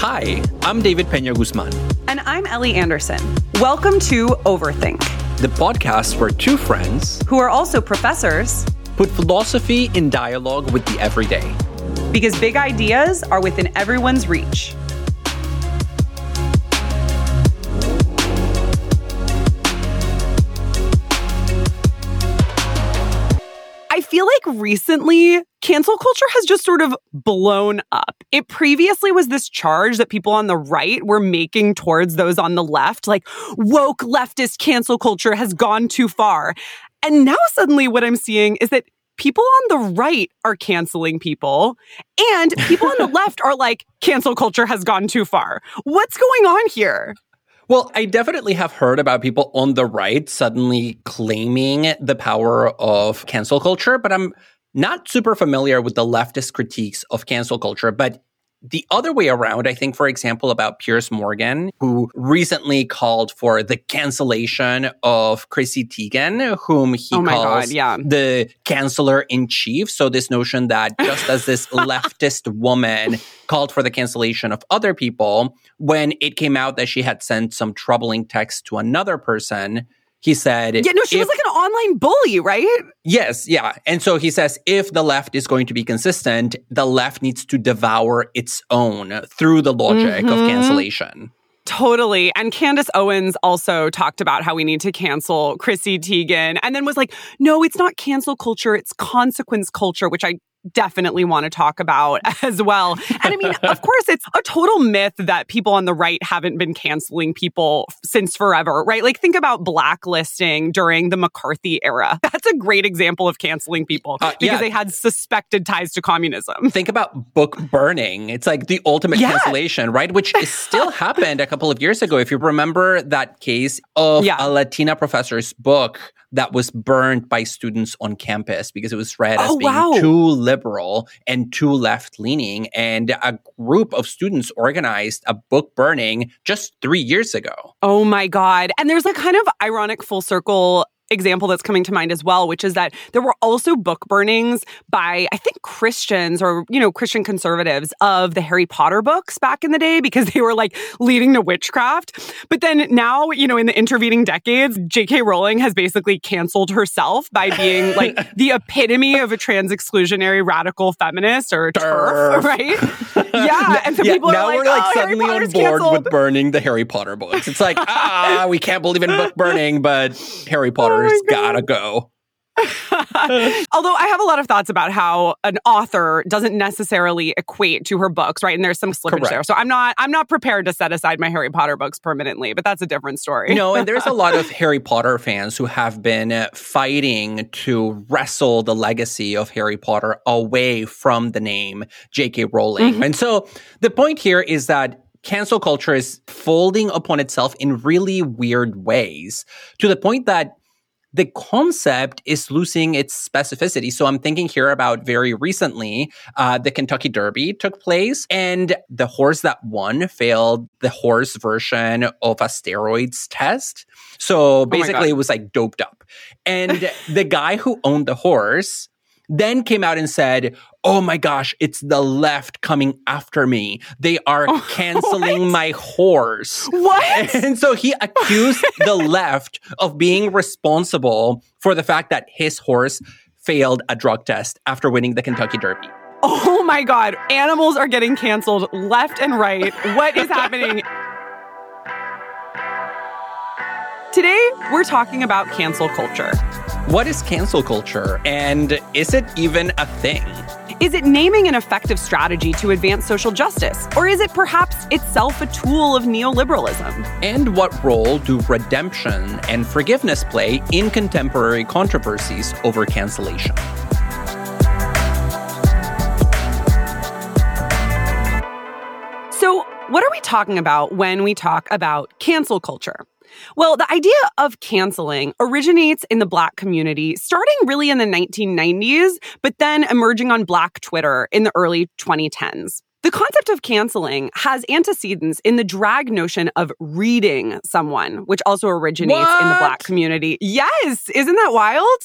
Hi, I'm David Peña Guzman. And I'm Ellie Anderson. Welcome to Overthink, the podcast where two friends, who are also professors, put philosophy in dialogue with the everyday. Because big ideas are within everyone's reach. I feel like recently, cancel culture has just sort of blown up. It previously was this charge that people on the right were making towards those on the left, like woke leftist cancel culture has gone too far. And now suddenly what I'm seeing is that people on the right are canceling people, and people on the left are like, cancel culture has gone too far. What's going on here? Well, I definitely have heard about people on the right suddenly claiming the power of cancel culture, but I'm not super familiar with the leftist critiques of cancel culture. But the other way around, I think, for example, about Piers Morgan, who recently called for the cancellation of Chrissy Teigen, whom he calls the canceller in chief. So this notion that just as this leftist woman called for the cancellation of other people, when it came out that she had sent some troubling text to another person, he said... Yeah, no, she was like an online bully, right? Yes, yeah. And so he says, if the left is going to be consistent, the left needs to devour its own through the logic of cancellation. Totally. And Candace Owens also talked about how we need to cancel Chrissy Teigen, and then was like, no, it's not cancel culture, it's consequence culture, which I definitely want to talk about as well. And I mean, of course, it's a total myth that people on the right haven't been canceling people since forever, right? Like, think about blacklisting during the McCarthy era. That's a great example of canceling people because they had suspected ties to communism. Think about book burning. It's like the ultimate cancellation, right? Which still happened a couple of years ago. If you remember that case of a Latina professor's book that was burned by students on campus because it was read as being too liberal and too left-leaning. And a group of students organized a book burning just 3 years ago. Oh, my God. And there's a kind of ironic full circle example that's coming to mind as well, which is that there were also book burnings by, I think, Christians or, you know, Christian conservatives of the Harry Potter books back in the day because they were like leading to witchcraft. But then now, you know, in the intervening decades, J.K. Rowling has basically canceled herself by being like the epitome of a trans exclusionary radical feminist or TERF, right? Yeah. And so people are like, now we're suddenly on board with burning the Harry Potter books. It's like, we can't believe in book burning, but Harry Potter gotta go. Although I have a lot of thoughts about how an author doesn't necessarily equate to her books, right? And there's some slippage there. So I'm not prepared to set aside my Harry Potter books permanently, but that's a different story. No, and there's a lot of Harry Potter fans who have been fighting to wrestle the legacy of Harry Potter away from the name J.K. Rowling. And so the point here is that cancel culture is folding upon itself in really weird ways, to the point that the concept is losing its specificity. So I'm thinking here about very recently, the Kentucky Derby took place, and the horse that won failed the horse version of a steroids test. So basically it was like doped up. And the guy who owned the horse then came out and said, oh my gosh, it's the left coming after me. They are canceling my horse. What? And so he accused the left of being responsible for the fact that his horse failed a drug test after winning the Kentucky Derby. Oh my God. Animals are getting canceled left and right. What is happening? Today, we're talking about cancel culture. What is cancel culture, and is it even a thing? Is it naming an effective strategy to advance social justice, or is it perhaps itself a tool of neoliberalism? And what role do redemption and forgiveness play in contemporary controversies over cancellation? So, what are we talking about when we talk about cancel culture? Well, the idea of canceling originates in the Black community, starting really in the 1990s, but then emerging on Black Twitter in the early 2010s. The concept of canceling has antecedents in the drag notion of reading someone, which also originates in the Black community. Yes! Isn't that wild?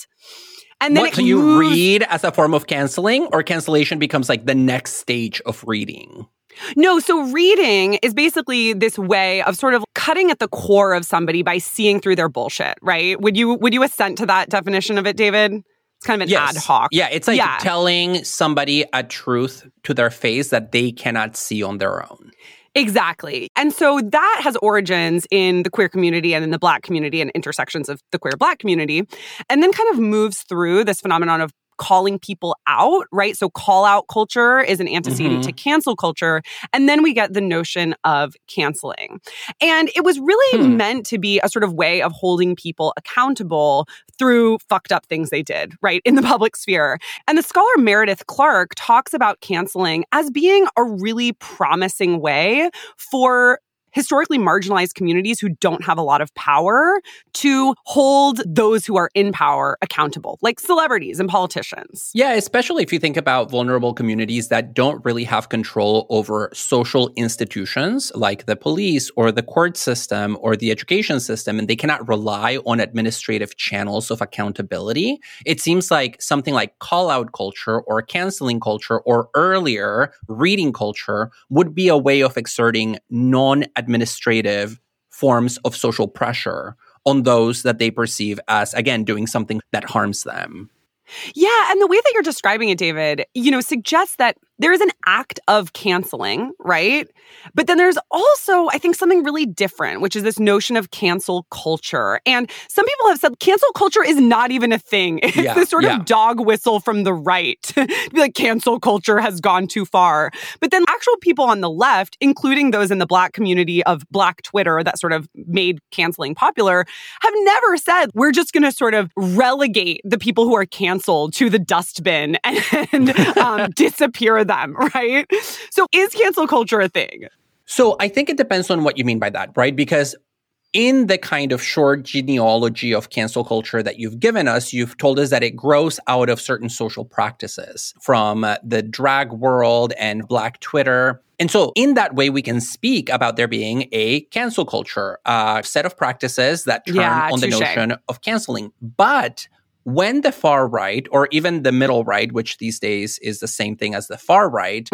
And then you read as a form of canceling, or cancellation becomes like the next stage of reading? No, so reading is basically this way of sort of cutting at the core of somebody by seeing through their bullshit, right? Would you assent to that definition of it, David? It's kind of an ad hoc. Yeah, it's like telling somebody a truth to their face that they cannot see on their own. Exactly. And so that has origins in the queer community and in the Black community and intersections of the queer Black community, and then kind of moves through this phenomenon of calling people out, right? So call-out culture is an antecedent to cancel culture. And then we get the notion of canceling. And it was really meant to be a sort of way of holding people accountable through fucked up things they did, right, in the public sphere. And the scholar Meredith Clark talks about canceling as being a really promising way for historically marginalized communities who don't have a lot of power to hold those who are in power accountable, like celebrities and politicians. Yeah, especially if you think about vulnerable communities that don't really have control over social institutions like the police or the court system or the education system, and they cannot rely on administrative channels of accountability. It seems like something like call-out culture or canceling culture or earlier reading culture would be a way of exerting non-administrative forms of social pressure on those that they perceive as, again, doing something that harms them. Yeah, and the way that you're describing it, David, you know, suggests that there is an act of canceling, right? But then there's also, I think, something really different, which is this notion of cancel culture. And some people have said cancel culture is not even a thing. It's this sort of dog whistle from the right to be like, cancel culture has gone too far. But then actual people on the left, including those in the Black community of Black Twitter that sort of made canceling popular, have never said, we're just going to sort of relegate the people who are canceled to the dustbin and disappear them, right? So is cancel culture a thing? So I think it depends on what you mean by that, right? Because in the kind of short genealogy of cancel culture that you've given us, you've told us that it grows out of certain social practices from the drag world and Black Twitter. And so in that way, we can speak about there being a cancel culture, a set of practices that turn on the notion of canceling. But when the far right, or even the middle right, which these days is the same thing as the far right,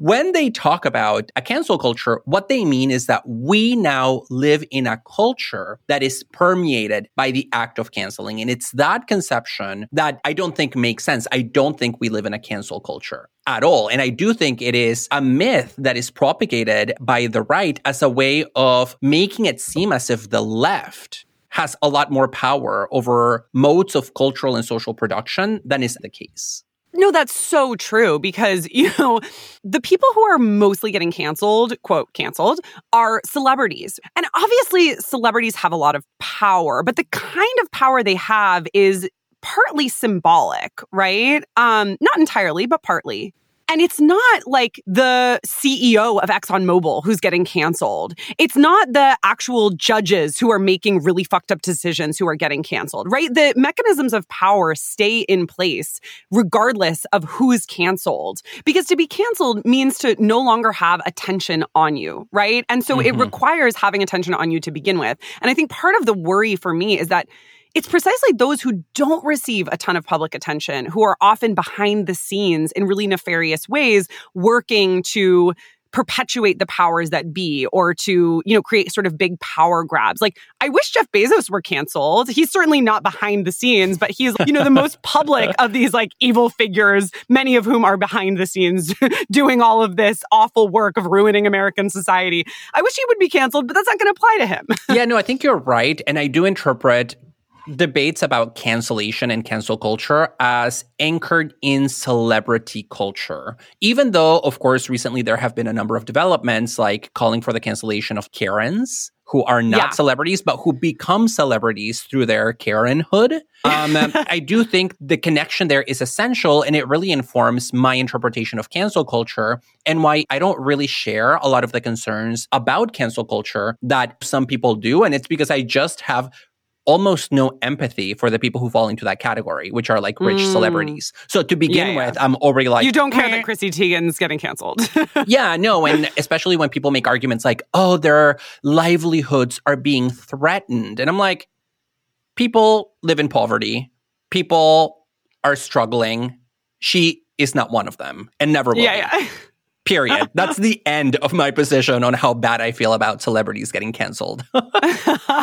when they talk about a cancel culture, what they mean is that we now live in a culture that is permeated by the act of canceling. And it's that conception that I don't think makes sense. I don't think we live in a cancel culture at all. And I do think it is a myth that is propagated by the right as a way of making it seem as if the left has a lot more power over modes of cultural and social production than is the case. No, that's so true because, you know, the people who are mostly getting canceled, quote, canceled, are celebrities. And obviously, celebrities have a lot of power, but the kind of power they have is partly symbolic, right? Not entirely, but partly. And it's not like the CEO of ExxonMobil who's getting canceled. It's not the actual judges who are making really fucked up decisions who are getting canceled, right? The mechanisms of power stay in place regardless of who is canceled. Because to be canceled means to no longer have attention on you, right? And so it requires having attention on you to begin with. And I think part of the worry for me is that it's precisely those who don't receive a ton of public attention, who are often behind the scenes in really nefarious ways, working to perpetuate the powers that be or to, you know, create sort of big power grabs. Like, I wish Jeff Bezos were canceled. He's certainly not behind the scenes, but he's, you know, the most public of these like evil figures, many of whom are behind the scenes doing all of this awful work of ruining American society. I wish he would be canceled, but that's not going to apply to him. Yeah, no, I think you're right. And I do interpret debates about cancellation and cancel culture as anchored in celebrity culture. Even though, of course, recently there have been a number of developments like calling for the cancellation of Karens, who are not celebrities, but who become celebrities through their Karenhood. I do think the connection there is essential, and it really informs my interpretation of cancel culture and why I don't really share a lot of the concerns about cancel culture that some people do. And it's because I just have almost no empathy for the people who fall into that category, which are like rich celebrities. So to begin with, I'm already like, you don't care that Chrissy Teigen's getting canceled. And especially when people make arguments like, oh, their livelihoods are being threatened. And I'm like, people live in poverty. People are struggling. She is not one of them and never will be. Period. That's the end of my position on how bad I feel about celebrities getting canceled. I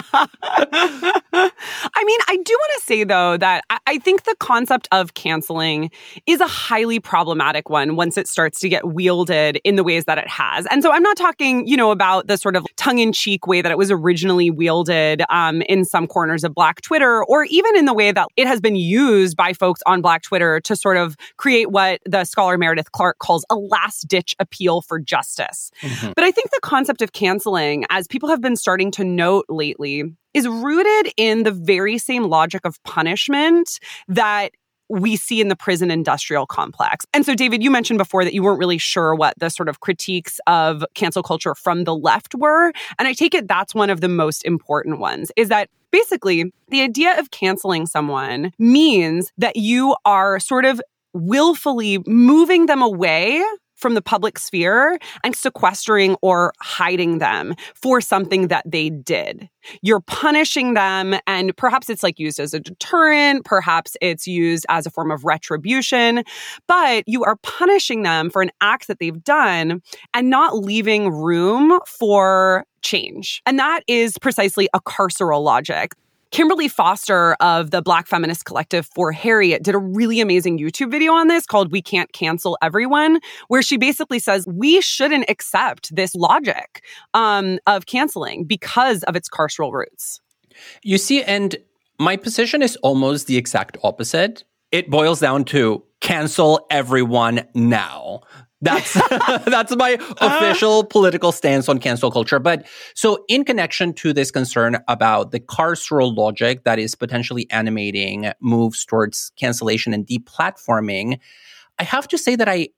mean, I do want to say, though, that I think the concept of canceling is a highly problematic one once it starts to get wielded in the ways that it has. And so I'm not talking, you know, about the sort of tongue-in-cheek way that it was originally wielded in some corners of Black Twitter, or even in the way that it has been used by folks on Black Twitter to sort of create what the scholar Meredith Clark calls a last-ditch appeal for justice. Mm-hmm. But I think the concept of canceling, as people have been starting to note lately, is rooted in the very same logic of punishment that we see in the prison industrial complex. And so, David, you mentioned before that you weren't really sure what the sort of critiques of cancel culture from the left were. And I take it that's one of the most important ones, is that basically the idea of canceling someone means that you are sort of willfully moving them away from the public sphere and sequestering or hiding them for something that they did. You're punishing them, and perhaps it's like used as a deterrent, perhaps it's used as a form of retribution, but you are punishing them for an act that they've done and not leaving room for change. And that is precisely a carceral logic. Kimberly Foster of the Black Feminist Collective for Harriet did a really amazing YouTube video on this called We Can't Cancel Everyone, where she basically says we shouldn't accept this logic of canceling because of its carceral roots. You see, and my position is almost the exact opposite. It boils down to cancel everyone now. That's that's my official political stance on cancel culture. But so in connection to this concern about the carceral logic that is potentially animating moves towards cancellation and deplatforming, I have to say that I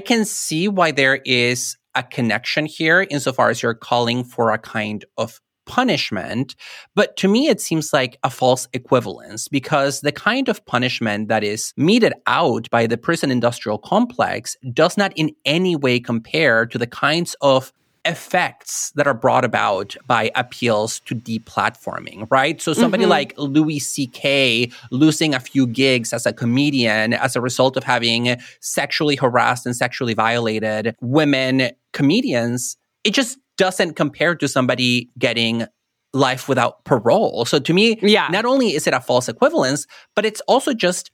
can see why there is a connection here insofar as you're calling for a kind of punishment. But to me, it seems like a false equivalence, because the kind of punishment that is meted out by the prison industrial complex does not in any way compare to the kinds of effects that are brought about by appeals to deplatforming, right? So somebody like Louis C.K. losing a few gigs as a comedian as a result of having sexually harassed and sexually violated women comedians, it just doesn't compare to somebody getting life without parole. So to me, not only is it a false equivalence, but it's also just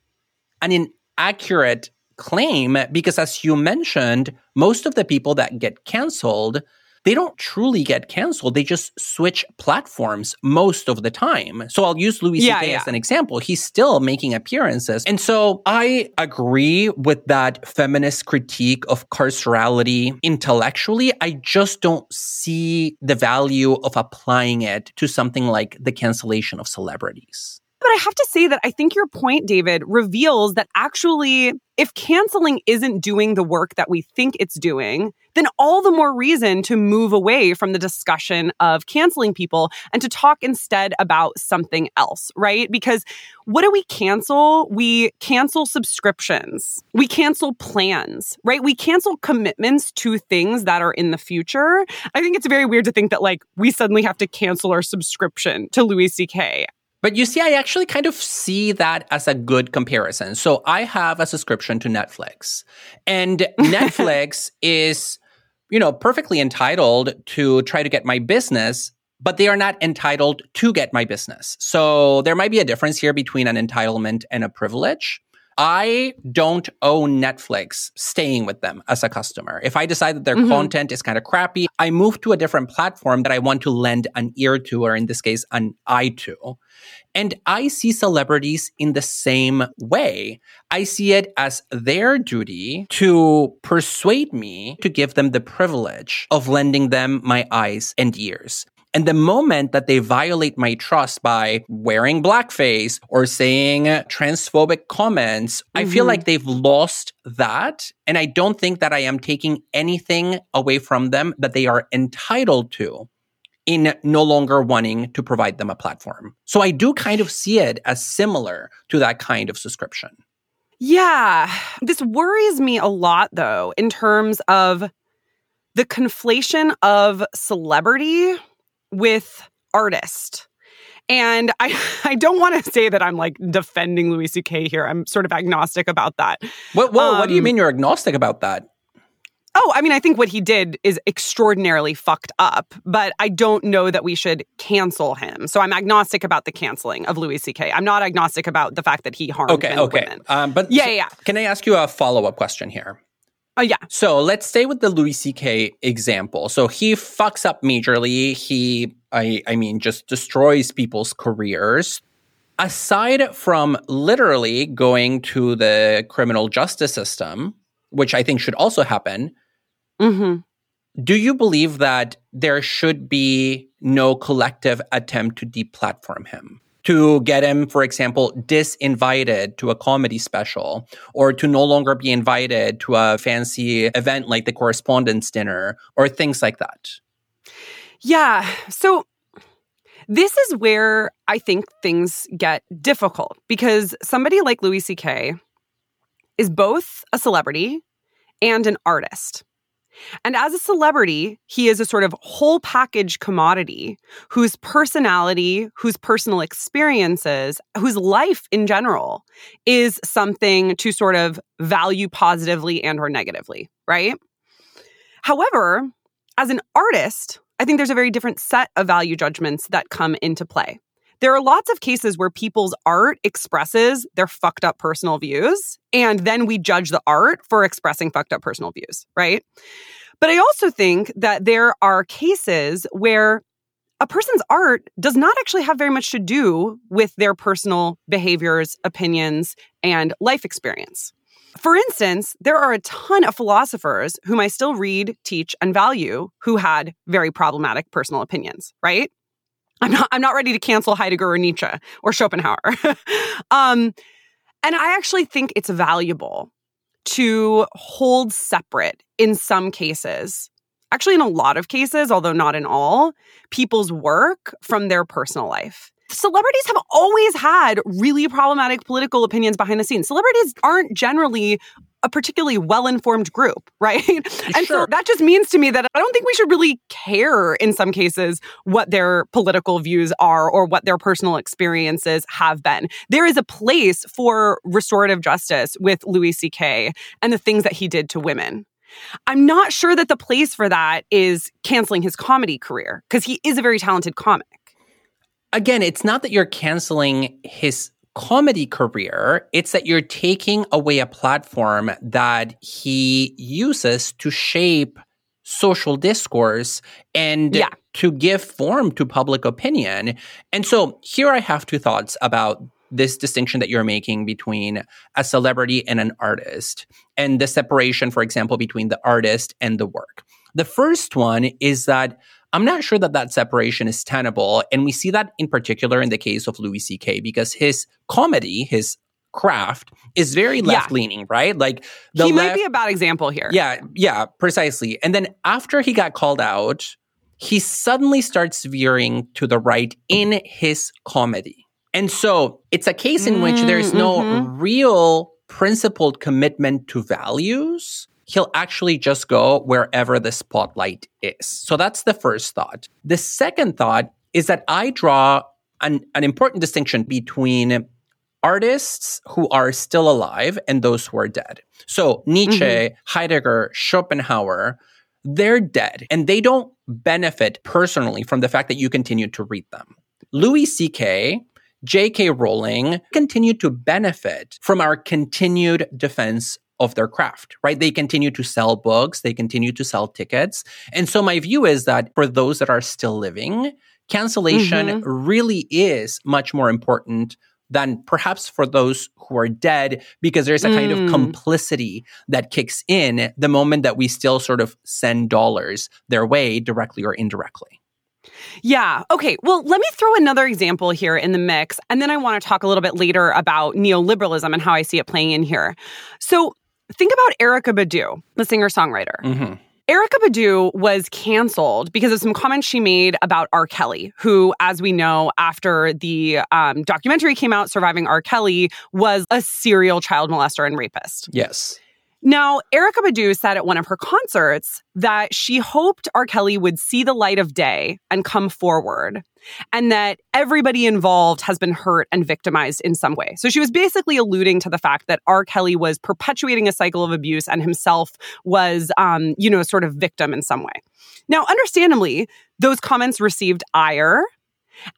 an inaccurate claim, because as you mentioned, most of the people that get canceled, they don't truly get canceled. They just switch platforms most of the time. So I'll use Louis C.K. as an example. He's still making appearances. And so I agree with that feminist critique of carcerality intellectually. I just don't see the value of applying it to something like the cancellation of celebrities. But I have to say that I think your point, David, reveals that actually, if canceling isn't doing the work that we think it's doing, then all the more reason to move away from the discussion of canceling people and to talk instead about something else, right? Because what do we cancel? We cancel subscriptions. We cancel plans, right? We cancel commitments to things that are in the future. I think it's very weird to think that, like, we suddenly have to cancel our subscription to Louis C.K. But you see, I actually kind of see that as a good comparison. So I have a subscription to Netflix, and Netflix is, you know, perfectly entitled to try to get my business, but they are not entitled to get my business. So there might be a difference here between an entitlement and a privilege. I don't owe Netflix staying with them as a customer. If I decide that their content is kind of crappy, I move to a different platform that I want to lend an ear to, or in this case, an eye to. And I see celebrities in the same way. I see it as their duty to persuade me to give them the privilege of lending them my eyes and ears. And the moment that they violate my trust by wearing blackface or saying transphobic comments, I feel like they've lost that. And I don't think that I am taking anything away from them that they are entitled to in no longer wanting to provide them a platform. So I do kind of see it as similar to that kind of subscription. Yeah. This worries me a lot, though, in terms of the conflation of celebrity with artist. And I don't want to say that I'm like defending Louis C.K. here. I'm sort of agnostic about that. What do you mean you're agnostic about that? Oh, I mean, I think what he did is extraordinarily fucked up, but I don't know that we should cancel him. So I'm agnostic about the canceling of Louis C.K. I'm not agnostic about the fact that he harmed women. But yeah. Can I ask you a follow-up question here? Oh, yeah. So let's stay with the Louis C.K. example. So he fucks up majorly. He, I mean, just destroys people's careers. Aside from literally going to the criminal justice system, which I think should also happen, do you believe that there should be no collective attempt to deplatform him? To get him, for example, disinvited to a comedy special, or to no longer be invited to a fancy event like the Correspondents' Dinner, or things like that? Yeah, so this is where I think things get difficult, because somebody like Louis C.K. is both a celebrity and an artist. And as a celebrity, he is a sort of whole package commodity whose personality, whose personal experiences, whose life in general is something to sort of value positively and or negatively, right? However, as an artist, I think there's a very different set of value judgments that come into play. There are lots of cases where people's art expresses their fucked up personal views, and then we judge the art for expressing fucked up personal views, right? But I also think that there are cases where a person's art does not actually have very much to do with their personal behaviors, opinions, and life experience. For instance, there are a ton of philosophers whom I still read, teach, and value who had very problematic personal opinions, right? I'm not ready to cancel Heidegger or Nietzsche or Schopenhauer. And I actually think it's valuable to hold separate in some cases, actually in a lot of cases, although not in all, people's work from their personal life. Celebrities have always had really problematic political opinions behind the scenes. Celebrities aren't generally a particularly well-informed group, right? And sure. So that just means to me that I don't think we should really care in some cases what their political views are or what their personal experiences have been. There is a place for restorative justice with Louis C.K. and the things that he did to women. I'm not sure that the place for that is canceling his comedy career, because he is a very talented comic. Again, it's not that you're canceling his comedy career, it's that you're taking away a platform that he uses to shape social discourse and to give form to public opinion. And so here I have two thoughts about this distinction that you're making between a celebrity and an artist, and the separation, for example, between the artist and the work. The first one is that I'm not sure that that separation is tenable, and we see that in particular in the case of Louis C.K., because his comedy, his craft, is very left-leaning, right? Like he might be a bad example here. Yeah, precisely. And then after he got called out, he suddenly starts veering to the right in his comedy. And so it's a case in which there's no real principled commitment to values. He'll actually just go wherever the spotlight is. So that's the first thought. The second thought is that I draw an important distinction between artists who are still alive and those who are dead. So Nietzsche, Heidegger, Schopenhauer, they're dead, and they don't benefit personally from the fact that you continue to read them. Louis C.K., J.K. Rowling continue to benefit from our continued defense of their craft, right? They continue to sell books, they continue to sell tickets. And so my view is that for those that are still living, cancellation really is much more important than perhaps for those who are dead, because there's a kind of complicity that kicks in the moment that we still sort of send dollars their way, directly or indirectly. Yeah. Okay. Well, let me throw another example here in the mix, and then I want to talk a little bit later about neoliberalism and how I see it playing in here. So think about Erykah Badu, the singer-songwriter. Erykah Badu was canceled because of some comments she made about R. Kelly, who, as we know, after the documentary came out, Surviving R. Kelly, was a serial child molester and rapist. Yes. Now, Erykah Badu said at one of her concerts that she hoped R. Kelly would see the light of day and come forward, and that everybody involved has been hurt and victimized in some way. So she was basically alluding to the fact that R. Kelly was perpetuating a cycle of abuse and himself was, sort of victim in some way. Now, understandably, those comments received ire.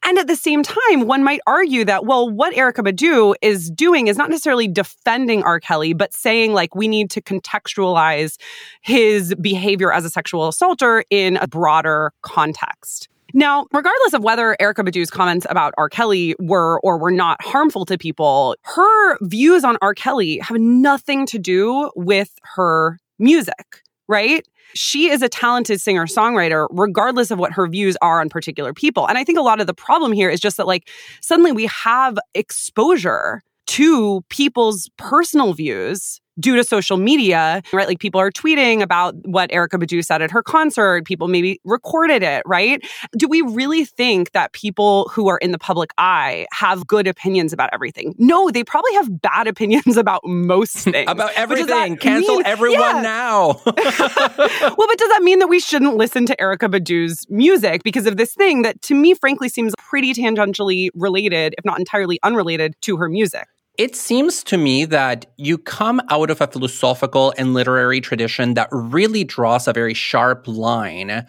And at the same time, one might argue that, well, what Erykah Badu is doing is not necessarily defending R. Kelly, but saying, like, we need to contextualize his behavior as a sexual assaulter in a broader context. Now, regardless of whether Erykah Badu's comments about R. Kelly were or were not harmful to people, her views on R. Kelly have nothing to do with her music, right? She is a talented singer-songwriter, regardless of what her views are on particular people. And I think a lot of the problem here is just that, like, suddenly we have exposure to people's personal views due to social media, right? Like, people are tweeting about what Erykah Badu said at her concert. People maybe recorded it, right? Do we really think that people who are in the public eye have good opinions about everything? No, they probably have bad opinions about most things. About everything. Cancel everyone now. Well, but does that mean that we shouldn't listen to Erykah Badu's music because of this thing that, to me, frankly, seems pretty tangentially related, if not entirely unrelated, to her music? It seems to me that you come out of a philosophical and literary tradition that really draws a very sharp line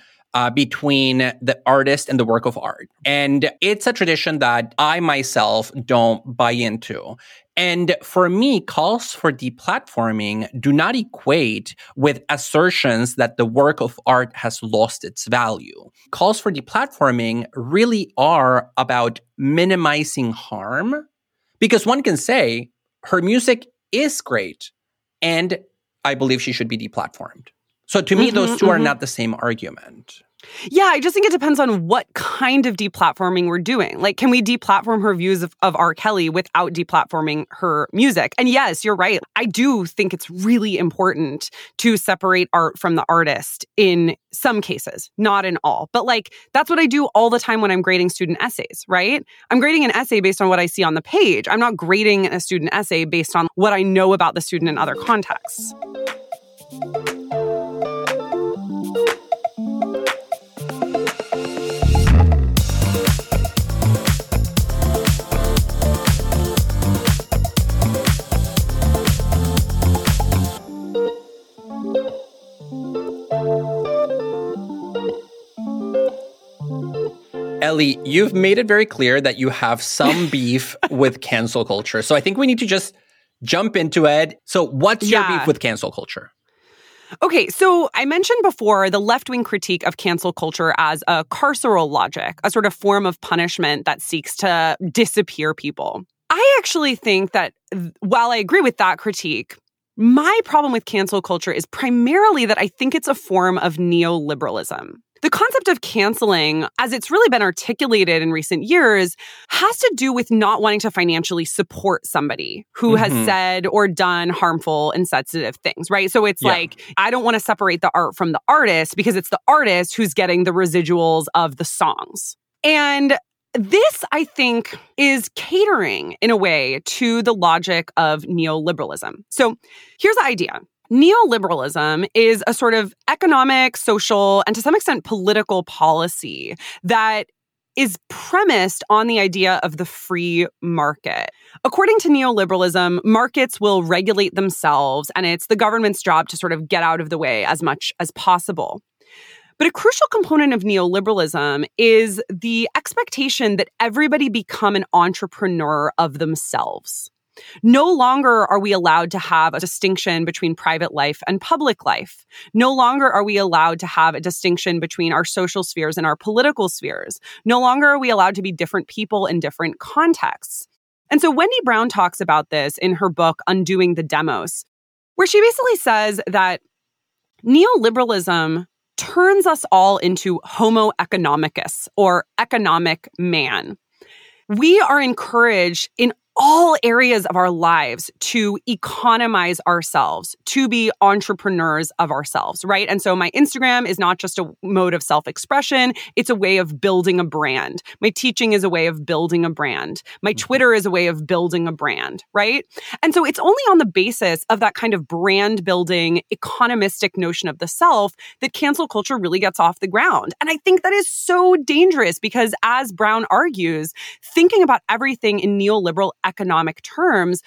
between the artist and the work of art. And it's a tradition that I myself don't buy into. And for me, calls for deplatforming do not equate with assertions that the work of art has lost its value. Calls for deplatforming really are about minimizing harm. Because one can say her music is great, and I believe she should be deplatformed. So to me, those two are not the same argument. Yeah, I just think it depends on what kind of deplatforming we're doing. Like, can we deplatform her views of R. Kelly without deplatforming her music? And yes, you're right. I do think it's really important to separate art from the artist in some cases, not in all. But, like, that's what I do all the time when I'm grading student essays, right? I'm grading an essay based on what I see on the page. I'm not grading a student essay based on what I know about the student in other contexts. Ellie, you've made it very clear that you have some beef with cancel culture. So I think we need to just jump into it. So what's your beef with cancel culture? Okay, so I mentioned before the left-wing critique of cancel culture as a carceral logic, a sort of form of punishment that seeks to disappear people. I actually think that while I agree with that critique, my problem with cancel culture is primarily that I think it's a form of neoliberalism. The concept of canceling, as it's really been articulated in recent years, has to do with not wanting to financially support somebody who has said or done harmful, insensitive things, right? So it's like, I don't want to separate the art from the artist because it's the artist who's getting the residuals of the songs. And this, I think, is catering in a way to the logic of neoliberalism. So here's the idea. Neoliberalism is a sort of economic, social, and to some extent political policy that is premised on the idea of the free market. According to neoliberalism, markets will regulate themselves, and it's the government's job to sort of get out of the way as much as possible. But a crucial component of neoliberalism is the expectation that everybody become an entrepreneur of themselves. No longer are we allowed to have a distinction between private life and public life. No longer are we allowed to have a distinction between our social spheres and our political spheres. No longer are we allowed to be different people in different contexts. And so Wendy Brown talks about this in her book, Undoing the Demos, where she basically says that neoliberalism turns us all into homo economicus, or economic man. We are encouraged in all areas of our lives to economize ourselves, to be entrepreneurs of ourselves, right? And so my Instagram is not just a mode of self-expression, it's a way of building a brand. My teaching is a way of building a brand. My Twitter is a way of building a brand, right? And so it's only on the basis of that kind of brand building, economistic notion of the self that cancel culture really gets off the ground. And I think that is so dangerous because, as Brown argues, thinking about everything in neoliberal economic terms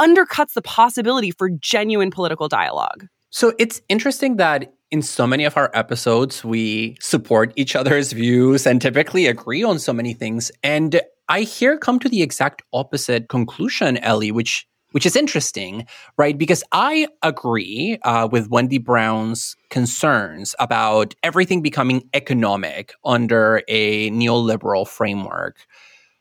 undercuts the possibility for genuine political dialogue. So it's interesting that in so many of our episodes, we support each other's views and typically agree on so many things. And I here come to the exact opposite conclusion, Ellie, which is interesting, right? Because I agree with Wendy Brown's concerns about everything becoming economic under a neoliberal framework.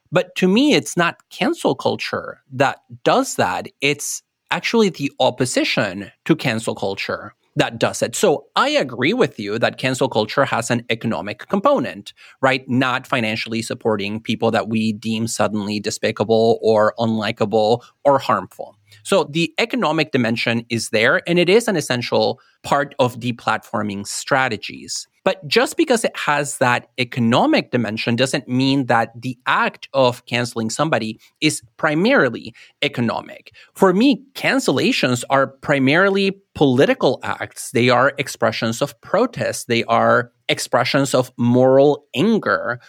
But to me, it's not cancel culture that does that. It's actually the opposition to cancel culture that does it. So I agree with you that cancel culture has an economic component, right? Not financially supporting people that we deem suddenly despicable or unlikable or harmful. So the economic dimension is there, and it is an essential part of deplatforming strategies. But just because it has that economic dimension doesn't mean that the act of canceling somebody is primarily economic. For me, cancellations are primarily political acts. They are expressions of protest. They are expressions of moral anger.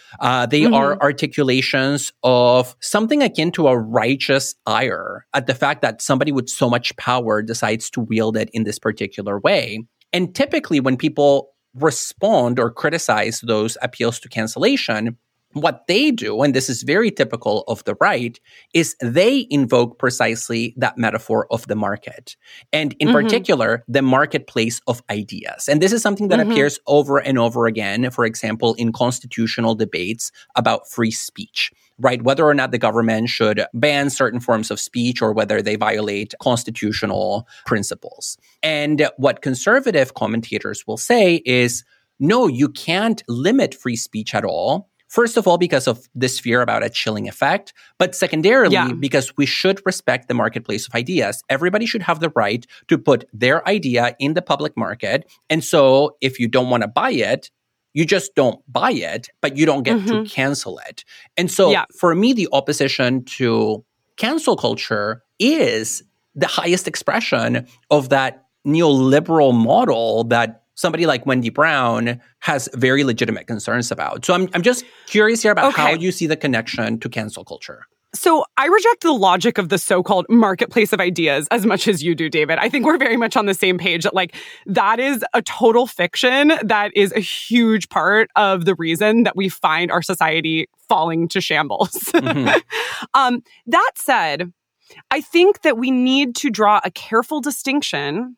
They are articulations of something akin to a righteous ire at the fact that somebody with so much power decides to wield it in this particular way. And typically when people respond or criticize those appeals to cancellation, what they do, and this is very typical of the right, is they invoke precisely that metaphor of the market. And in particular, the marketplace of ideas. And this is something that appears over and over again, for example, in constitutional debates about free speech, right? Whether or not the government should ban certain forms of speech or whether they violate constitutional principles. And what conservative commentators will say is, no, you can't limit free speech at all. First of all, because of this fear about a chilling effect, but secondarily, because we should respect the marketplace of ideas. Everybody should have the right to put their idea in the public market. And so if you don't want to buy it, you just don't buy it, but you don't get to cancel it. And so for me, the opposition to cancel culture is the highest expression of that neoliberal model that somebody like Wendy Brown has very legitimate concerns about. So I'm just curious here about how you see the connection to cancel culture. So I reject the logic of the so-called marketplace of ideas as much as you do, David. I think we're very much on the same page that, like, that is a total fiction. That is a huge part of the reason that we find our society falling to shambles. That said, I think that we need to draw a careful distinction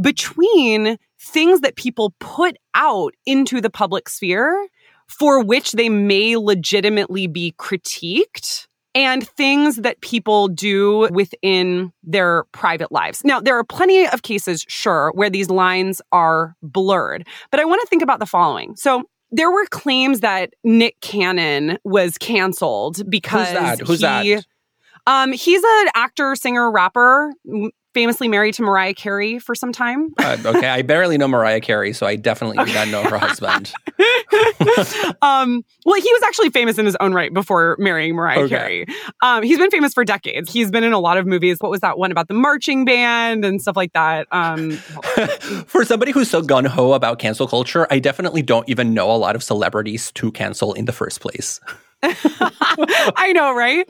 between things that people put out into the public sphere for which they may legitimately be critiqued and things that people do within their private lives. Now, there are plenty of cases, sure, where these lines are blurred, but I want to think about the following. So there were claims that Nick Cannon was canceled because Who's that? He's an actor, singer, rapper, famously married to Mariah Carey for some time. Okay, I barely know Mariah Carey, so I definitely do not know her husband. Well, he was actually famous in his own right before marrying Mariah Carey. He's been famous for decades. He's been in a lot of movies. What was that one about the marching band and stuff like that? For somebody who's so gung-ho about cancel culture, I definitely don't even know a lot of celebrities to cancel in the first place. I know, right?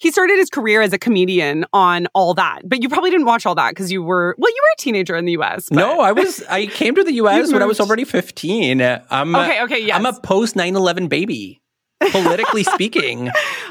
He started his career as a comedian on All That, but you probably didn't watch All That because you were a teenager in the U.S. But... No, I came to the U.S. when I was already 15. I'm a post 9/11 baby, politically speaking.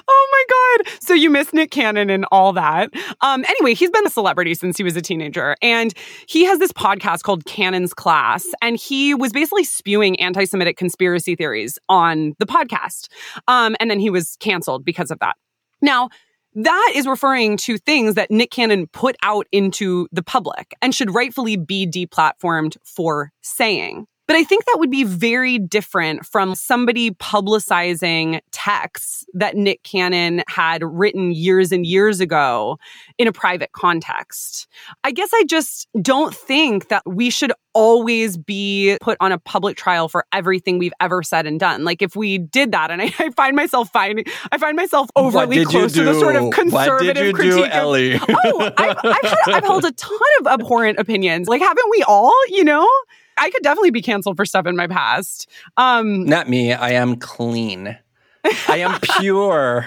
Oh my God! So you miss Nick Cannon and All That. Anyway, he's been a celebrity since he was a teenager, and he has this podcast called Cannon's Class, and he was basically spewing anti-Semitic conspiracy theories on the podcast, and then he was canceled because of that. Now, that is referring to things that Nick Cannon put out into the public and should rightfully be deplatformed for saying. But I think that would be very different from somebody publicizing texts that Nick Cannon had written years and years ago in a private context. I guess I just don't think that we should always be put on a public trial for everything we've ever said and done. Like if we did that, and I find myself overly close to the sort of conservative critique. What did you do, Ellie? I've held a ton of abhorrent opinions. Like, haven't we all, you know? I could definitely be canceled for stuff in my past. Not me. I am clean. I am pure.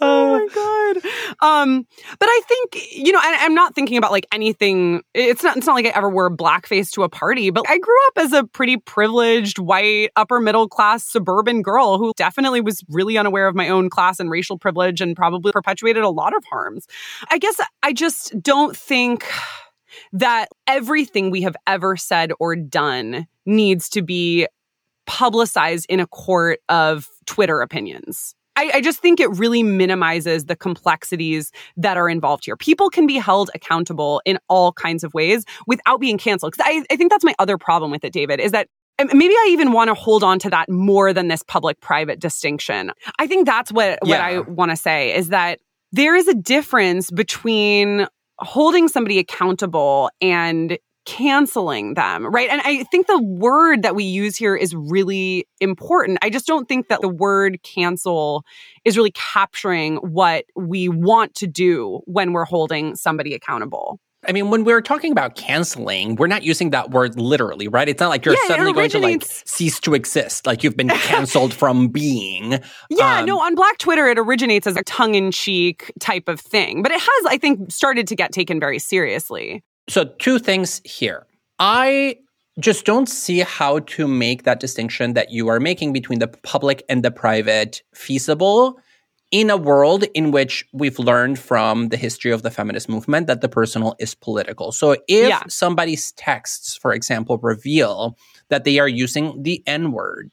Oh, my God. But I think, you know, I'm not thinking about like anything. It's not like I ever wore blackface to a party, but I grew up as a pretty privileged, white, upper middle class suburban girl who definitely was really unaware of my own class and racial privilege and probably perpetuated a lot of harms. I guess I just don't think that everything we have ever said or done needs to be publicized in a court of Twitter opinions. I just think it really minimizes the complexities that are involved here. People can be held accountable in all kinds of ways without being canceled. Because I think that's my other problem with it, David, is that maybe I even want to hold on to that more than this public-private distinction. I think that's what I want to say, is that there is a difference between holding somebody accountable and canceling them, right? And I think the word that we use here is really important. I just don't think that the word cancel is really capturing what we want to do when we're holding somebody accountable. I mean, when we're talking about canceling, we're not using that word literally, right? It's not like you're suddenly going to like cease to exist, like you've been canceled from being. Yeah, no, on Black Twitter, it originates as a tongue-in-cheek type of thing. But it has, I think, started to get taken very seriously. So two things here. I just don't see how to make that distinction that you are making between the public and the private feasible in a world in which we've learned from the history of the feminist movement that the personal is political. So if somebody's texts, for example, reveal that they are using the N-word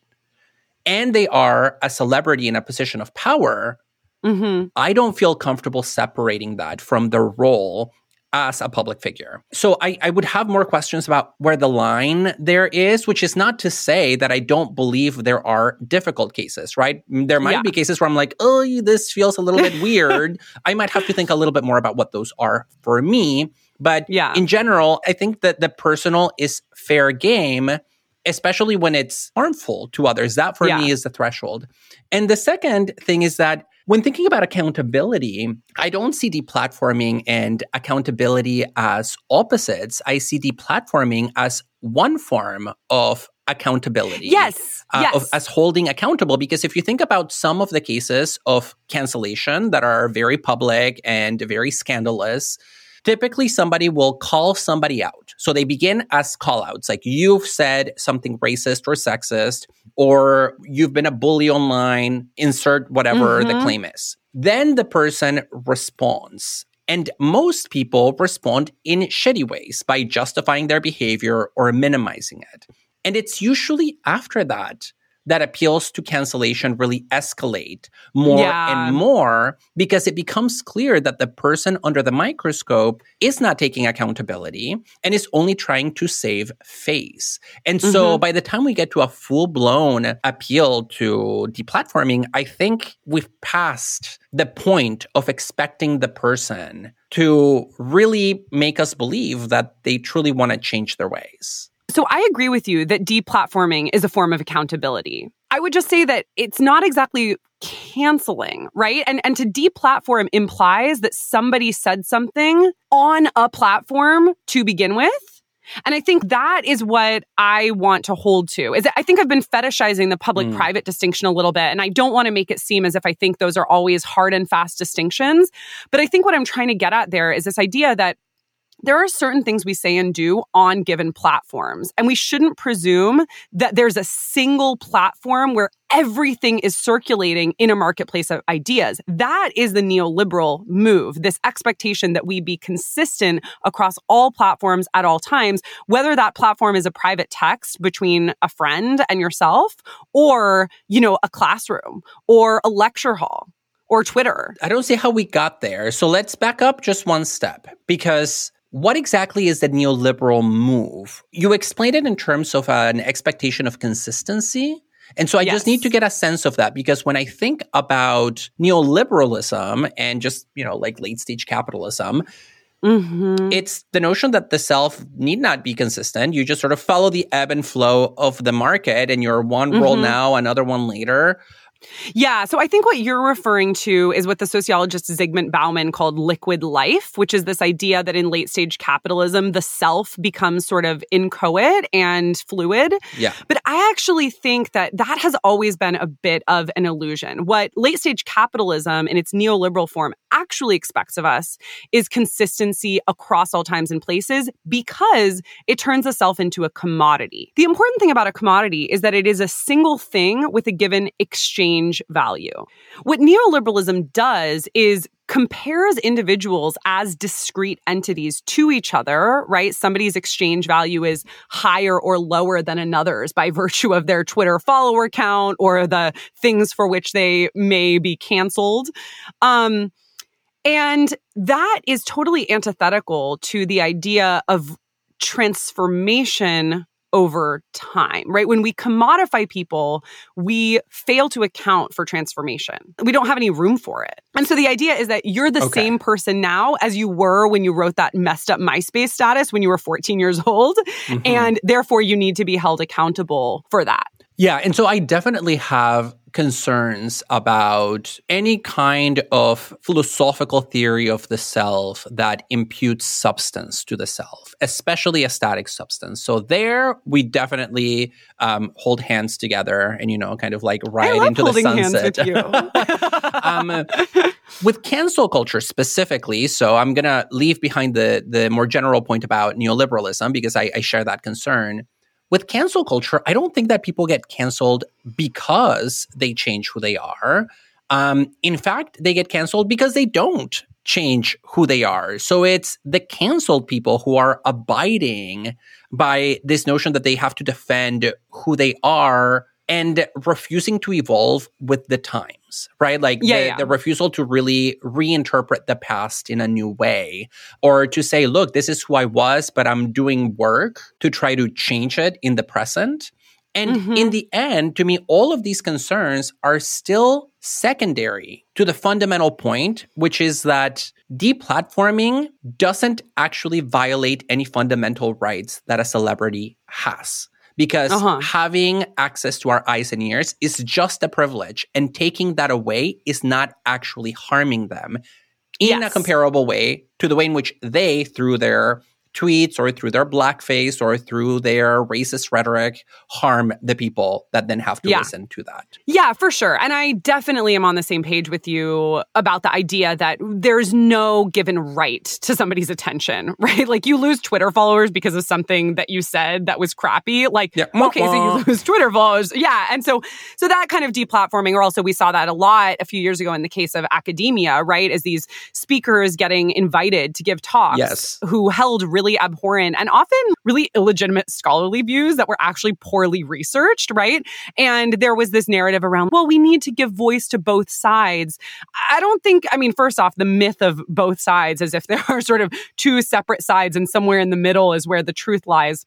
and they are a celebrity in a position of power, I don't feel comfortable separating that from the role as a public figure. So I would have more questions about where the line there is, which is not to say that I don't believe there are difficult cases, right? There might be cases where I'm like, oh, this feels a little bit weird. I might have to think a little bit more about what those are for me. But in general, I think that the personal is fair game, especially when it's harmful to others. That for me is the threshold. And the second thing is that when thinking about accountability, I don't see deplatforming and accountability as opposites. I see deplatforming as one form of accountability. Yes. As holding accountable. Because if you think about some of the cases of cancellation that are very public and very scandalous, typically somebody will call somebody out. So they begin as call-outs, like you've said something racist or sexist, or you've been a bully online, insert whatever the claim is. Then the person responds. And most people respond in shitty ways by justifying their behavior or minimizing it. And it's usually after that that appeals to cancellation really escalate more and more, because it becomes clear that the person under the microscope is not taking accountability and is only trying to save face. And so by the time we get to a full-blown appeal to deplatforming, I think we've passed the point of expecting the person to really make us believe that they truly want to change their ways. So I agree with you that deplatforming is a form of accountability. I would just say that it's not exactly canceling, right? And to deplatform implies that somebody said something on a platform to begin with. And I think that is what I want to hold to. Is that I think I've been fetishizing the public-private distinction a little bit, and I don't want to make it seem as if I think those are always hard and fast distinctions. But I think what I'm trying to get at there is this idea that there are certain things we say and do on given platforms, and we shouldn't presume that there's a single platform where everything is circulating in a marketplace of ideas. That is the neoliberal move, this expectation that we be consistent across all platforms at all times, whether that platform is a private text between a friend and yourself or, you know, a classroom or a lecture hall. Or Twitter. I don't see how we got there. So let's back up just one step, because What exactly is the neoliberal move? You explained it in terms of an expectation of consistency. And so I just need to get a sense of that, because when I think about neoliberalism and just, you know, like late stage capitalism, it's the notion that the self need not be consistent. You just sort of follow the ebb and flow of the market, and you're one role now, another one later. Yeah. So I think what you're referring to is what the sociologist Zygmunt Bauman called liquid life, which is this idea that in late stage capitalism, the self becomes sort of inchoate and fluid. Yeah. But I actually think that that has always been a bit of an illusion. What late stage capitalism in its neoliberal form actually expects of us is consistency across all times and places, because it turns the self into a commodity. The important thing about a commodity is that it is a single thing with a given exchange value. What neoliberalism does is compares individuals as discrete entities to each other, right? Somebody's exchange value is higher or lower than another's by virtue of their Twitter follower count or the things for which they may be canceled. And that is totally antithetical to the idea of transformation over time, right? When we commodify people, we fail to account for transformation. We don't have any room for it. And so the idea is that you're the same person now as you were when you wrote that messed up MySpace status when you were 14 years old. And therefore, you need to be held accountable for that. Yeah. And so I definitely have concerns about any kind of philosophical theory of the self that imputes substance to the self, especially a static substance. So there, we definitely hold hands together and, you know, kind of like ride into the sunset. I love holding hands with you. With cancel culture specifically, so I'm going to leave behind the more general point about neoliberalism, because I share that concern. With cancel culture, I don't think that people get canceled because they change who they are. In fact, they get canceled because they don't change who they are. So it's the canceled people who are abiding by this notion that they have to defend who they are and refusing to evolve with the times, right? Like the refusal to really reinterpret the past in a new way, or to say, look, this is who I was, but I'm doing work to try to change it in the present. And in the end, to me, all of these concerns are still secondary to the fundamental point, which is that deplatforming doesn't actually violate any fundamental rights that a celebrity has. Because having access to our eyes and ears is just a privilege, and taking that away is not actually harming them in a comparable way to the way in which they, through their tweets or through their blackface or through their racist rhetoric, harm the people that then have to listen to that. Yeah, for sure. And I definitely am on the same page with you about the idea that there's no given right to somebody's attention, right? Like, you lose Twitter followers because of something that you said that was crappy. Like, okay, so you lose Twitter followers. Yeah. And so that kind of deplatforming, or also we saw that a lot a few years ago in the case of academia, right? As these speakers getting invited to give talks who held really abhorrent and often really illegitimate scholarly views that were actually poorly researched, right? And there was this narrative around, well, we need to give voice to both sides. I don't think, I mean, first off, the myth of both sides, as if there are sort of two separate sides and somewhere in the middle is where the truth lies,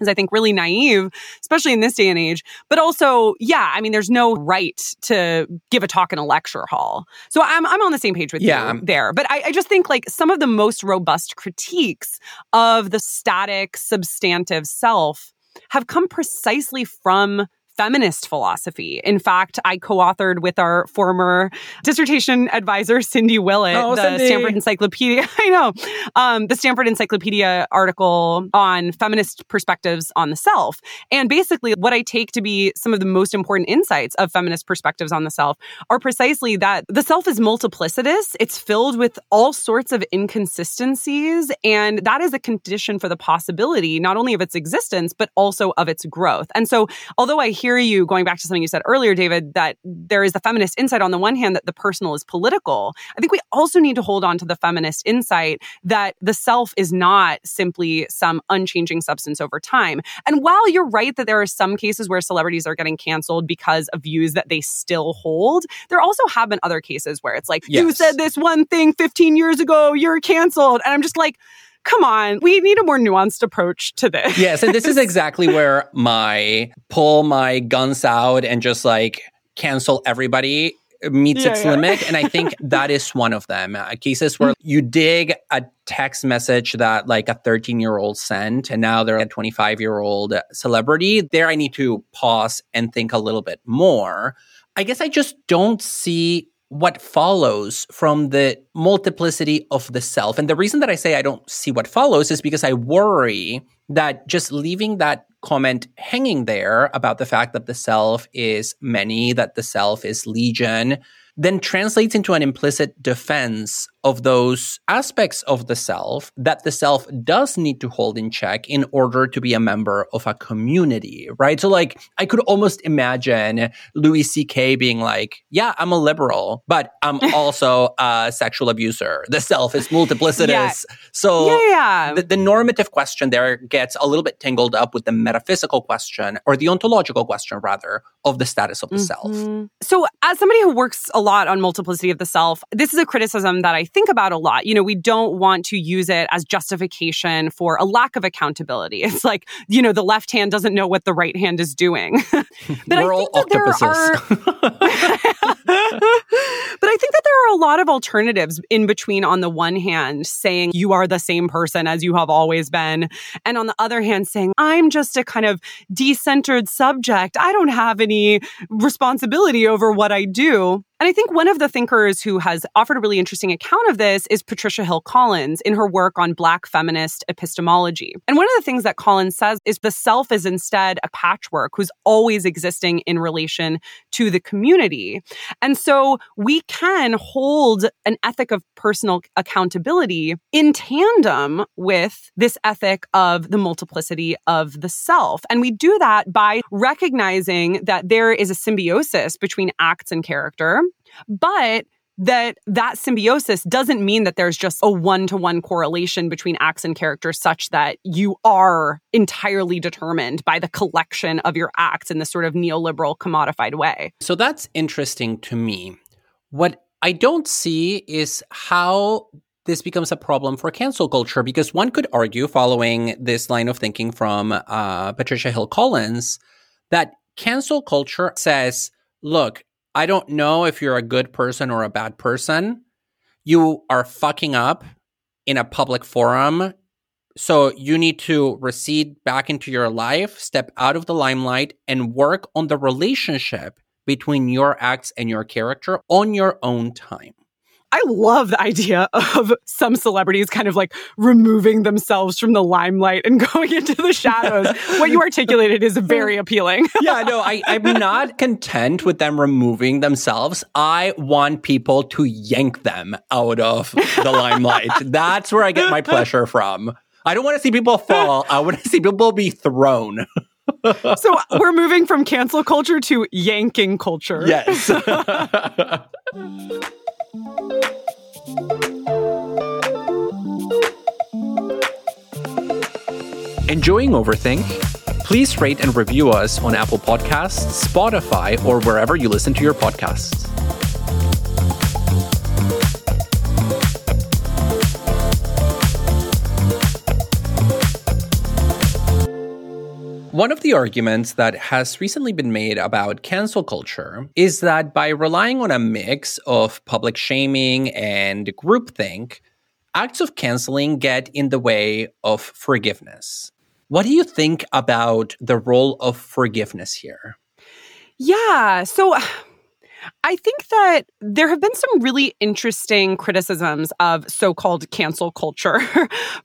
is I think really naive, especially in this day and age. But also, yeah, I mean, there's no right to give a talk in a lecture hall. So I'm on the same page with you there. But I just think like some of the most robust critiques of the static substantive self have come precisely from feminist philosophy. In fact, I co-authored with our former dissertation advisor, Cindy Willett, Stanford Encyclopedia. I know. The Stanford Encyclopedia article on feminist perspectives on the self. And basically, what I take to be some of the most important insights of feminist perspectives on the self are precisely that the self is multiplicitous. It's filled with all sorts of inconsistencies. And that is a condition for the possibility, not only of its existence, but also of its growth. And so, although I hear you going back to something you said earlier, David, that there is the feminist insight on the one hand that the personal is political, I think we also need to hold on to the feminist insight that the self is not simply some unchanging substance over time. And while you're right that there are some cases where celebrities are getting canceled because of views that they still hold, there also have been other cases where it's like, you said this one thing 15 years ago, you're canceled. And I'm just like, come on, we need a more nuanced approach to this. Yes, and this is exactly where my pull my guns out and just like cancel everybody meets its limit. And I think that is one of them. Cases where you dig a text message that like a 13-year-old sent, and now they're a 25-year-old celebrity. There I need to pause and think a little bit more. I guess I just don't see what follows from the multiplicity of the self. And the reason that I say I don't see what follows is because I worry that just leaving that comment hanging there about the fact that the self is many, that the self is legion, then translates into an implicit defense of those aspects of the self that the self does need to hold in check in order to be a member of a community, right? So like, I could almost imagine Louis C.K. being like, yeah, I'm a liberal, but I'm also a sexual abuser. The self is multiplicitous. So the normative question there gets a little bit tangled up with the metaphysical question, or the ontological question rather, of the status of the self. So as somebody who works a lot on multiplicity of the self, this is a criticism that I think about a lot. You know, we don't want to use it as justification for a lack of accountability. It's like, you know, the left hand doesn't know what the right hand is doing. But I think that there are a lot of alternatives in between, on the one hand, saying you are the same person as you have always been, and on the other hand, saying I'm just a kind of decentered subject. I don't have any responsibility over what I do. And I think one of the thinkers who has offered a really interesting account of this is Patricia Hill Collins in her work on Black feminist epistemology. And one of the things that Collins says is the self is instead a patchwork who's always existing in relation to the community. And so we can hold an ethic of personal accountability in tandem with this ethic of the multiplicity of the self. And we do that by recognizing that there is a symbiosis between acts and character, but that symbiosis doesn't mean that there's just a one-to-one correlation between acts and character such that you are entirely determined by the collection of your acts in this sort of neoliberal commodified way. So that's interesting to me. What I don't see is how this becomes a problem for cancel culture, because one could argue, following this line of thinking from Patricia Hill Collins, that cancel culture says, look, I don't know if you're a good person or a bad person. You are fucking up in a public forum. So you need to recede back into your life, step out of the limelight, and work on the relationship between your acts and your character on your own time. I love the idea of some celebrities kind of like removing themselves from the limelight and going into the shadows. What you articulated is very appealing. I'm not content with them removing themselves. I want people to yank them out of the limelight. That's where I get my pleasure from. I don't want to see people fall. I want to see people be thrown. So we're moving from cancel culture to yanking culture. Yes. Enjoying Overthink? Please rate and review us on Apple Podcasts, Spotify, or wherever you listen to your podcasts. One of the arguments that has recently been made about cancel culture is that by relying on a mix of public shaming and groupthink, acts of canceling get in the way of forgiveness. What do you think about the role of forgiveness here? Yeah, so I think that there have been some really interesting criticisms of so-called cancel culture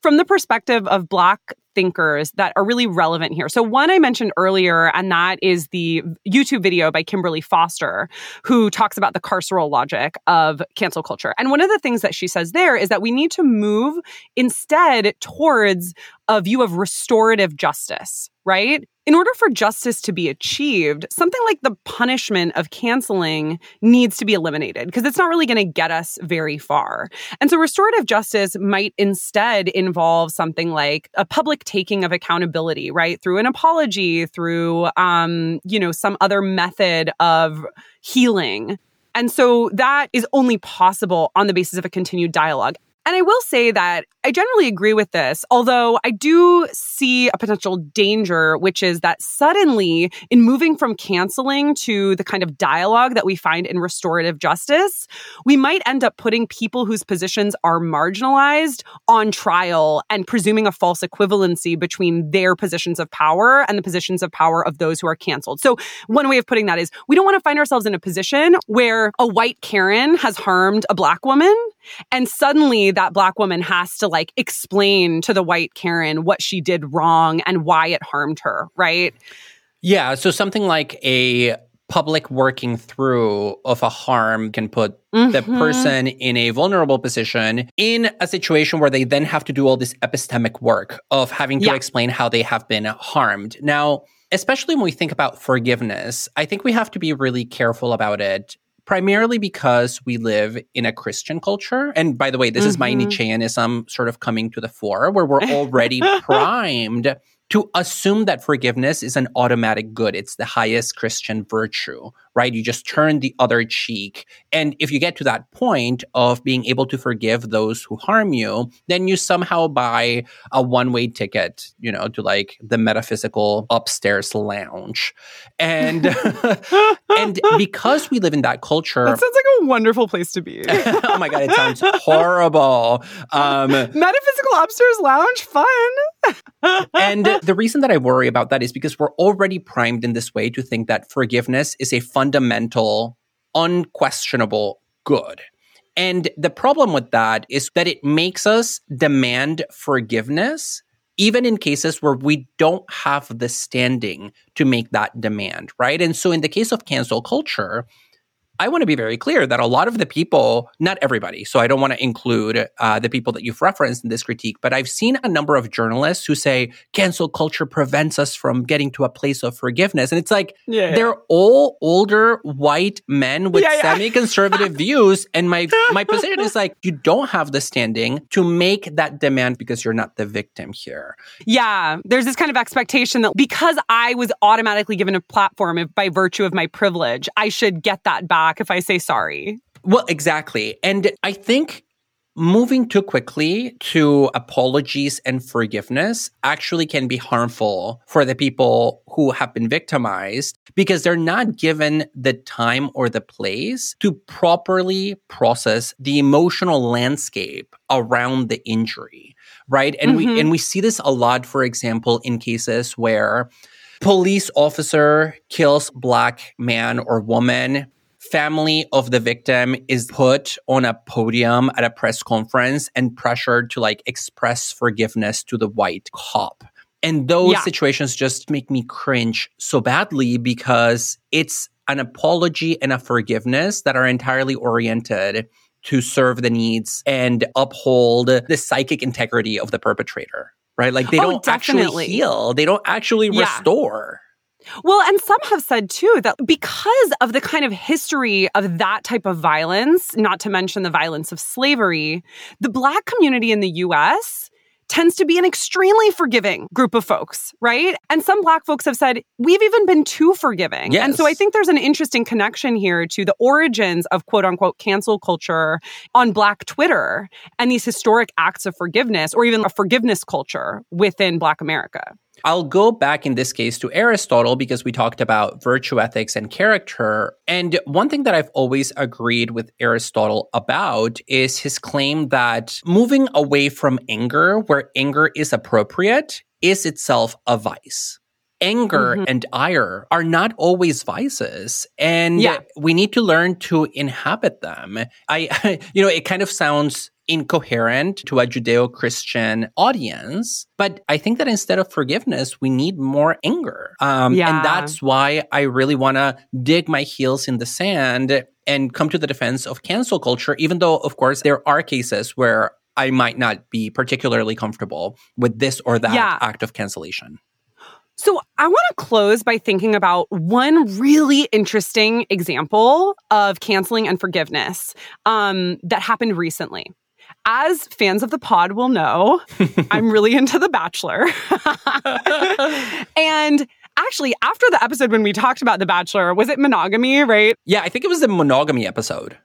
from the perspective of Black thinkers that are really relevant here. So one I mentioned earlier, and that is the YouTube video by Kimberly Foster, who talks about the carceral logic of cancel culture. And one of the things that she says there is that we need to move instead towards a view of restorative justice, right? In order for justice to be achieved, something like the punishment of canceling needs to be eliminated because it's not really going to get us very far. And so restorative justice might instead involve something like a public taking of accountability, right? Through an apology, through, some other method of healing. And so that is only possible on the basis of a continued dialogue. And I will say that I generally agree with this, although I do see a potential danger, which is that suddenly in moving from canceling to the kind of dialogue that we find in restorative justice, we might end up putting people whose positions are marginalized on trial and presuming a false equivalency between their positions of power and the positions of power of those who are canceled. So one way of putting that is we don't want to find ourselves in a position where a white Karen has harmed a black woman and suddenly that black woman has to like explain to the white Karen what she did wrong and why it harmed her, right? Yeah. So something like a public working through of a harm can put the person in a vulnerable position in a situation where they then have to do all this epistemic work of having to explain how they have been harmed. Now, especially when we think about forgiveness, I think we have to be really careful about it. Primarily because we live in a Christian culture. And by the way, this is my Nietzscheanism sort of coming to the fore, where we're already primed to assume that forgiveness is an automatic good. It's the highest Christian virtue, right? You just turn the other cheek. And if you get to that point of being able to forgive those who harm you, then you somehow buy a one-way ticket, you know, to like the metaphysical upstairs lounge. And and because we live in that culture... That sounds like a wonderful place to be. Oh my God, it sounds horrible. Metaphysical upstairs lounge, fun. And the reason that I worry about that is because we're already primed in this way to think that forgiveness is a fundamental, unquestionable good. And the problem with that is that it makes us demand forgiveness, even in cases where we don't have the standing to make that demand, right? And so in the case of cancel culture, I want to be very clear that a lot of the people, not everybody, so I don't want to include the people that you've referenced in this critique, but I've seen a number of journalists who say cancel culture prevents us from getting to a place of forgiveness. And it's like, they're all older white men with semi-conservative views. And my position is like, you don't have the standing to make that demand because you're not the victim here. Yeah, there's this kind of expectation that because I was automatically given a platform by virtue of my privilege, I should get that back if I say sorry. Well, exactly. And I think moving too quickly to apologies and forgiveness actually can be harmful for the people who have been victimized because they're not given the time or the place to properly process the emotional landscape around the injury, right? And we see this a lot, for example, in cases where police officer kills black man or woman. Family of the victim is put on a podium at a press conference and pressured to like express forgiveness to the white cop. And those situations just make me cringe so badly because it's an apology and a forgiveness that are entirely oriented to serve the needs and uphold the psychic integrity of the perpetrator, right? Like they don't actually heal. They don't actually restore. Well, and some have said, too, that because of the kind of history of that type of violence, not to mention the violence of slavery, the Black community in the U.S. tends to be an extremely forgiving group of folks, right? And some Black folks have said, we've even been too forgiving. Yes. And so I think there's an interesting connection here to the origins of quote-unquote cancel culture on Black Twitter and these historic acts of forgiveness or even a forgiveness culture within Black America. I'll go back in this case to Aristotle because we talked about virtue ethics and character. And one thing that I've always agreed with Aristotle about is his claim that moving away from anger, where anger is appropriate, is itself a vice. Anger and ire are not always vices, and we need to learn to inhabit them. It kind of sounds incoherent to a Judeo-Christian audience, but I think that instead of forgiveness, we need more anger. And that's why I really want to dig my heels in the sand and come to the defense of cancel culture, even though, of course, there are cases where I might not be particularly comfortable with this or that act of cancellation. So I want to close by thinking about one really interesting example of canceling and forgiveness that happened recently. As fans of the pod will know, I'm really into The Bachelor. And actually, after the episode when we talked about The Bachelor, was it monogamy, right? Yeah, I think it was the monogamy episode.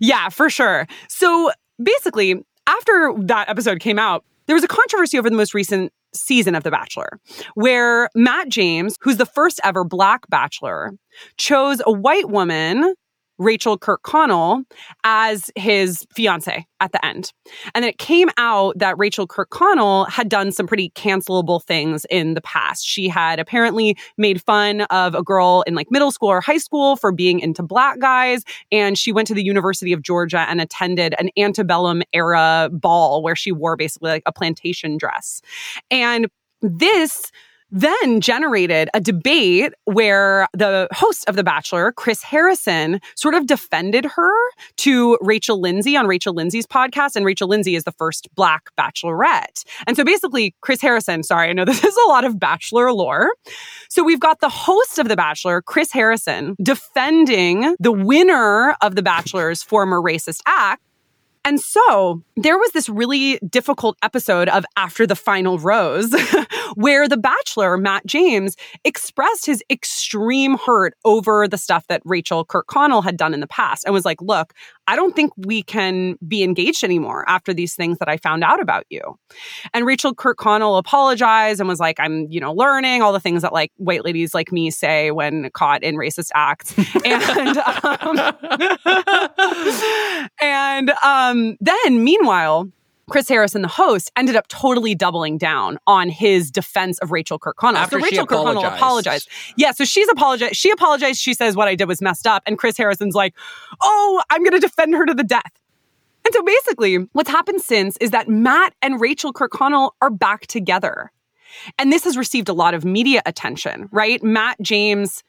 Yeah, for sure. So basically, after that episode came out, there was a controversy over the most recent season of The Bachelor, where Matt James, who's the first ever Black Bachelor, chose a white woman, Rachel Kirkconnell, as his fiancée at the end. And then it came out that Rachel Kirkconnell had done some pretty cancelable things in the past. She had apparently made fun of a girl in like middle school or high school for being into Black guys. And she went to the University of Georgia and attended an antebellum era ball where she wore basically like a plantation dress. And this then generated a debate where the host of The Bachelor, Chris Harrison, sort of defended her to Rachel Lindsay on Rachel Lindsay's podcast. And Rachel Lindsay is the first Black bachelorette. And so basically, Chris Harrison, sorry, I know this is a lot of Bachelor lore. So we've got the host of The Bachelor, Chris Harrison, defending the winner of The Bachelor's former racist act. And so there was this really difficult episode of After the Final Rose where the Bachelor, Matt James, expressed his extreme hurt over the stuff that Rachel Kirkconnell had done in the past and was like, look, I don't think we can be engaged anymore after these things that I found out about you. And Rachel Kirkconnell apologized and was like, I'm, learning all the things that like white ladies like me say when caught in racist acts. And then meanwhile, Chris Harrison, the host, ended up totally doubling down on his defense of Rachel Kirkconnell. After so Rachel Kirkconnell apologized. Yeah, so she's apologized. She apologized. She says what I did was messed up. And Chris Harrison's like, oh, I'm going to defend her to the death. And so basically what's happened since is that Matt and Rachel Kirkconnell are back together. And this has received a lot of media attention, right? Matt James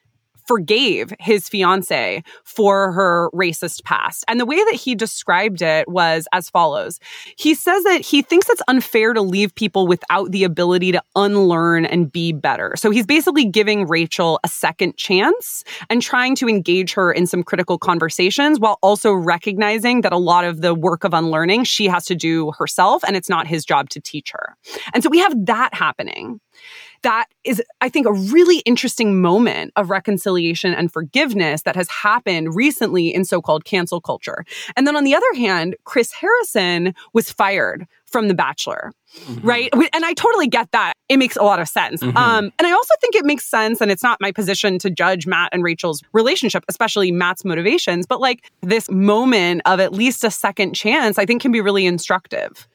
forgave his fiancée for her racist past. And the way that he described it was as follows. He says that he thinks it's unfair to leave people without the ability to unlearn and be better. So he's basically giving Rachel a second chance and trying to engage her in some critical conversations while also recognizing that a lot of the work of unlearning she has to do herself and it's not his job to teach her. And so we have that happening. That is, I think, a really interesting moment of reconciliation and forgiveness that has happened recently in so-called cancel culture. And then on the other hand, Chris Harrison was fired from The Bachelor, mm-hmm. right? And I totally get that. It makes a lot of sense. Mm-hmm. And I also think it makes sense, and it's not my position to judge Matt and Rachel's relationship, especially Matt's motivations, but like this moment of at least a second chance, I think can be really instructive.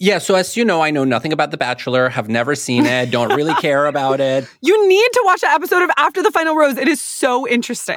Yeah, so as you know, I know nothing about The Bachelor, have never seen it, don't really care about it. You need to watch the episode of After the Final Rose. It is so interesting.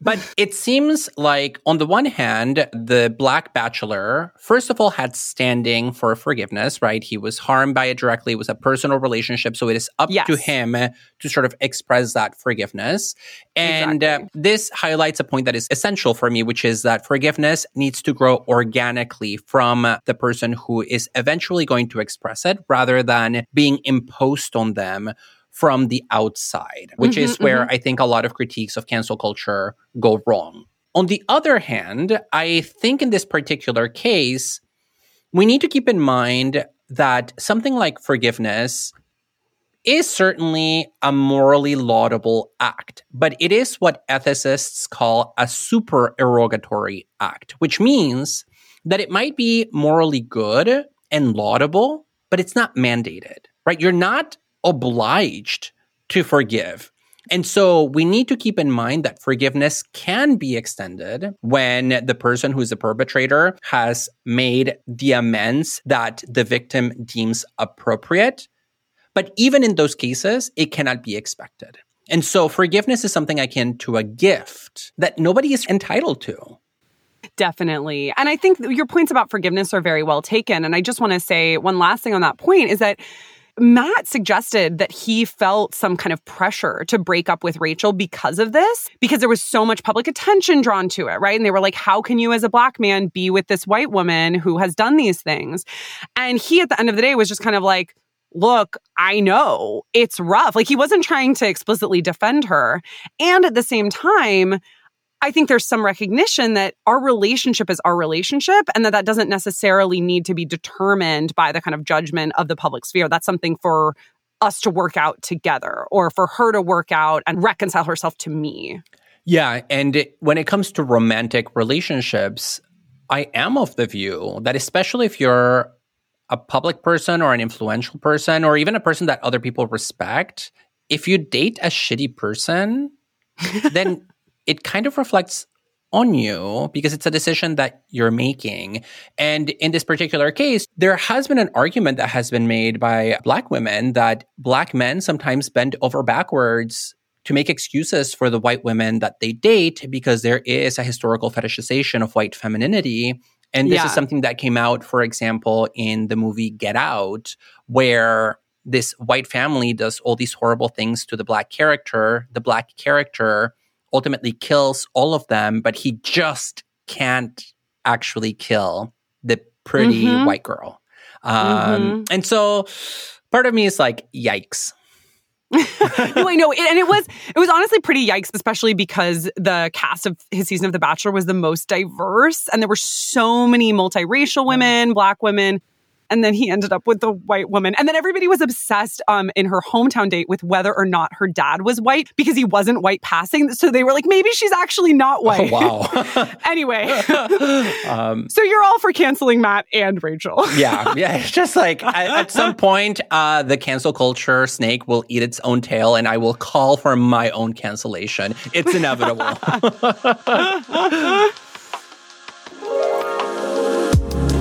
But it seems like, on the one hand, the Black Bachelor, first of all, had standing for forgiveness, right? He was harmed by it directly. It was a personal relationship. So it is up to him to sort of express that forgiveness. And this highlights a point that is essential for me, which is that forgiveness needs to grow organically from the person who is eventually going to express it rather than being imposed on them from the outside, which is where I think a lot of critiques of cancel culture go wrong. On the other hand, I think in this particular case, we need to keep in mind that something like forgiveness is certainly a morally laudable act, but it is what ethicists call a supererogatory act, which means that it might be morally good and laudable, but it's not mandated, right? You're not obliged to forgive. And so we need to keep in mind that forgiveness can be extended when the person who's the perpetrator has made the amends that the victim deems appropriate. But even in those cases, it cannot be expected. And so forgiveness is something akin to a gift that nobody is entitled to. Definitely. And I think your points about forgiveness are very well taken. And I just want to say one last thing on that point is that Matt suggested that he felt some kind of pressure to break up with Rachel because of this, because there was so much public attention drawn to it, right? And they were like, how can you as a Black man be with this white woman who has done these things? And he, at the end of the day, was just kind of like, look, I know it's rough. Like, he wasn't trying to explicitly defend her. And at the same time, I think there's some recognition that our relationship is our relationship and that doesn't necessarily need to be determined by the kind of judgment of the public sphere. That's something for us to work out together or for her to work out and reconcile herself to me. Yeah. And when it comes to romantic relationships, I am of the view that especially if you're a public person or an influential person or even a person that other people respect, if you date a shitty person, then it kind of reflects on you because it's a decision that you're making. And in this particular case, there has been an argument that has been made by Black women that Black men sometimes bend over backwards to make excuses for the white women that they date because there is a historical fetishization of white femininity. And this is something that came out, for example, in the movie Get Out, where this white family does all these horrible things to the Black character. The Black character ultimately kills all of them, but he just can't actually kill the pretty white girl. And so part of me is like, yikes. No, I know. And it was honestly pretty yikes, especially because the cast of his season of The Bachelor was the most diverse. And there were so many multiracial women, Black women. And then he ended up with the white woman. And then everybody was obsessed in her hometown date with whether or not her dad was white because he wasn't white passing. So they were like, maybe she's actually not white. Oh, wow. Anyway. So you're all for canceling Matt and Rachel. Yeah. It's just like at some point, the cancel culture snake will eat its own tail and I will call for my own cancellation. It's inevitable.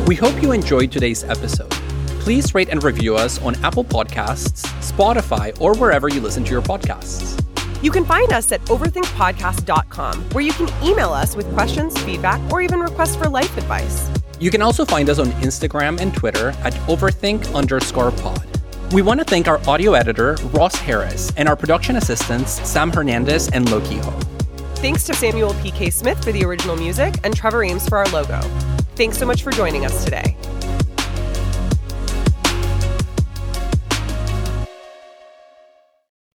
We hope you enjoyed today's episode. Please rate and review us on Apple Podcasts, Spotify, or wherever you listen to your podcasts. You can find us at overthinkpodcast.com, where you can email us with questions, feedback, or even requests for life advice. You can also find us on Instagram and Twitter at overthink_pod. We want to thank our audio editor, Ross Harris, and our production assistants, Sam Hernandez and Loquijo. Thanks to Samuel P.K. Smith for the original music and Trevor Ames for our logo. Thanks so much for joining us today.